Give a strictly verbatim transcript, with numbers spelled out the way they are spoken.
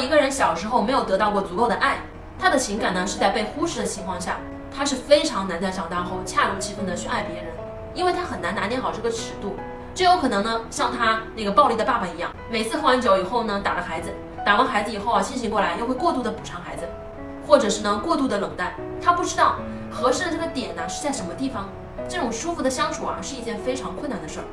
一个人小时候没有得到过足够的爱，他的情感呢是在被忽视的情况下，他是非常难在长大后恰如其分的去爱别人，因为他很难拿捏好这个尺度。这有可能呢像他那个暴力的爸爸一样，每次喝完酒以后呢打了孩子，打完孩子以后啊清醒过来又会过度的补偿孩子，或者是呢过度的冷淡，他不知道合适的这个点呢是在什么地方。这种舒服的相处啊是一件非常困难的事儿。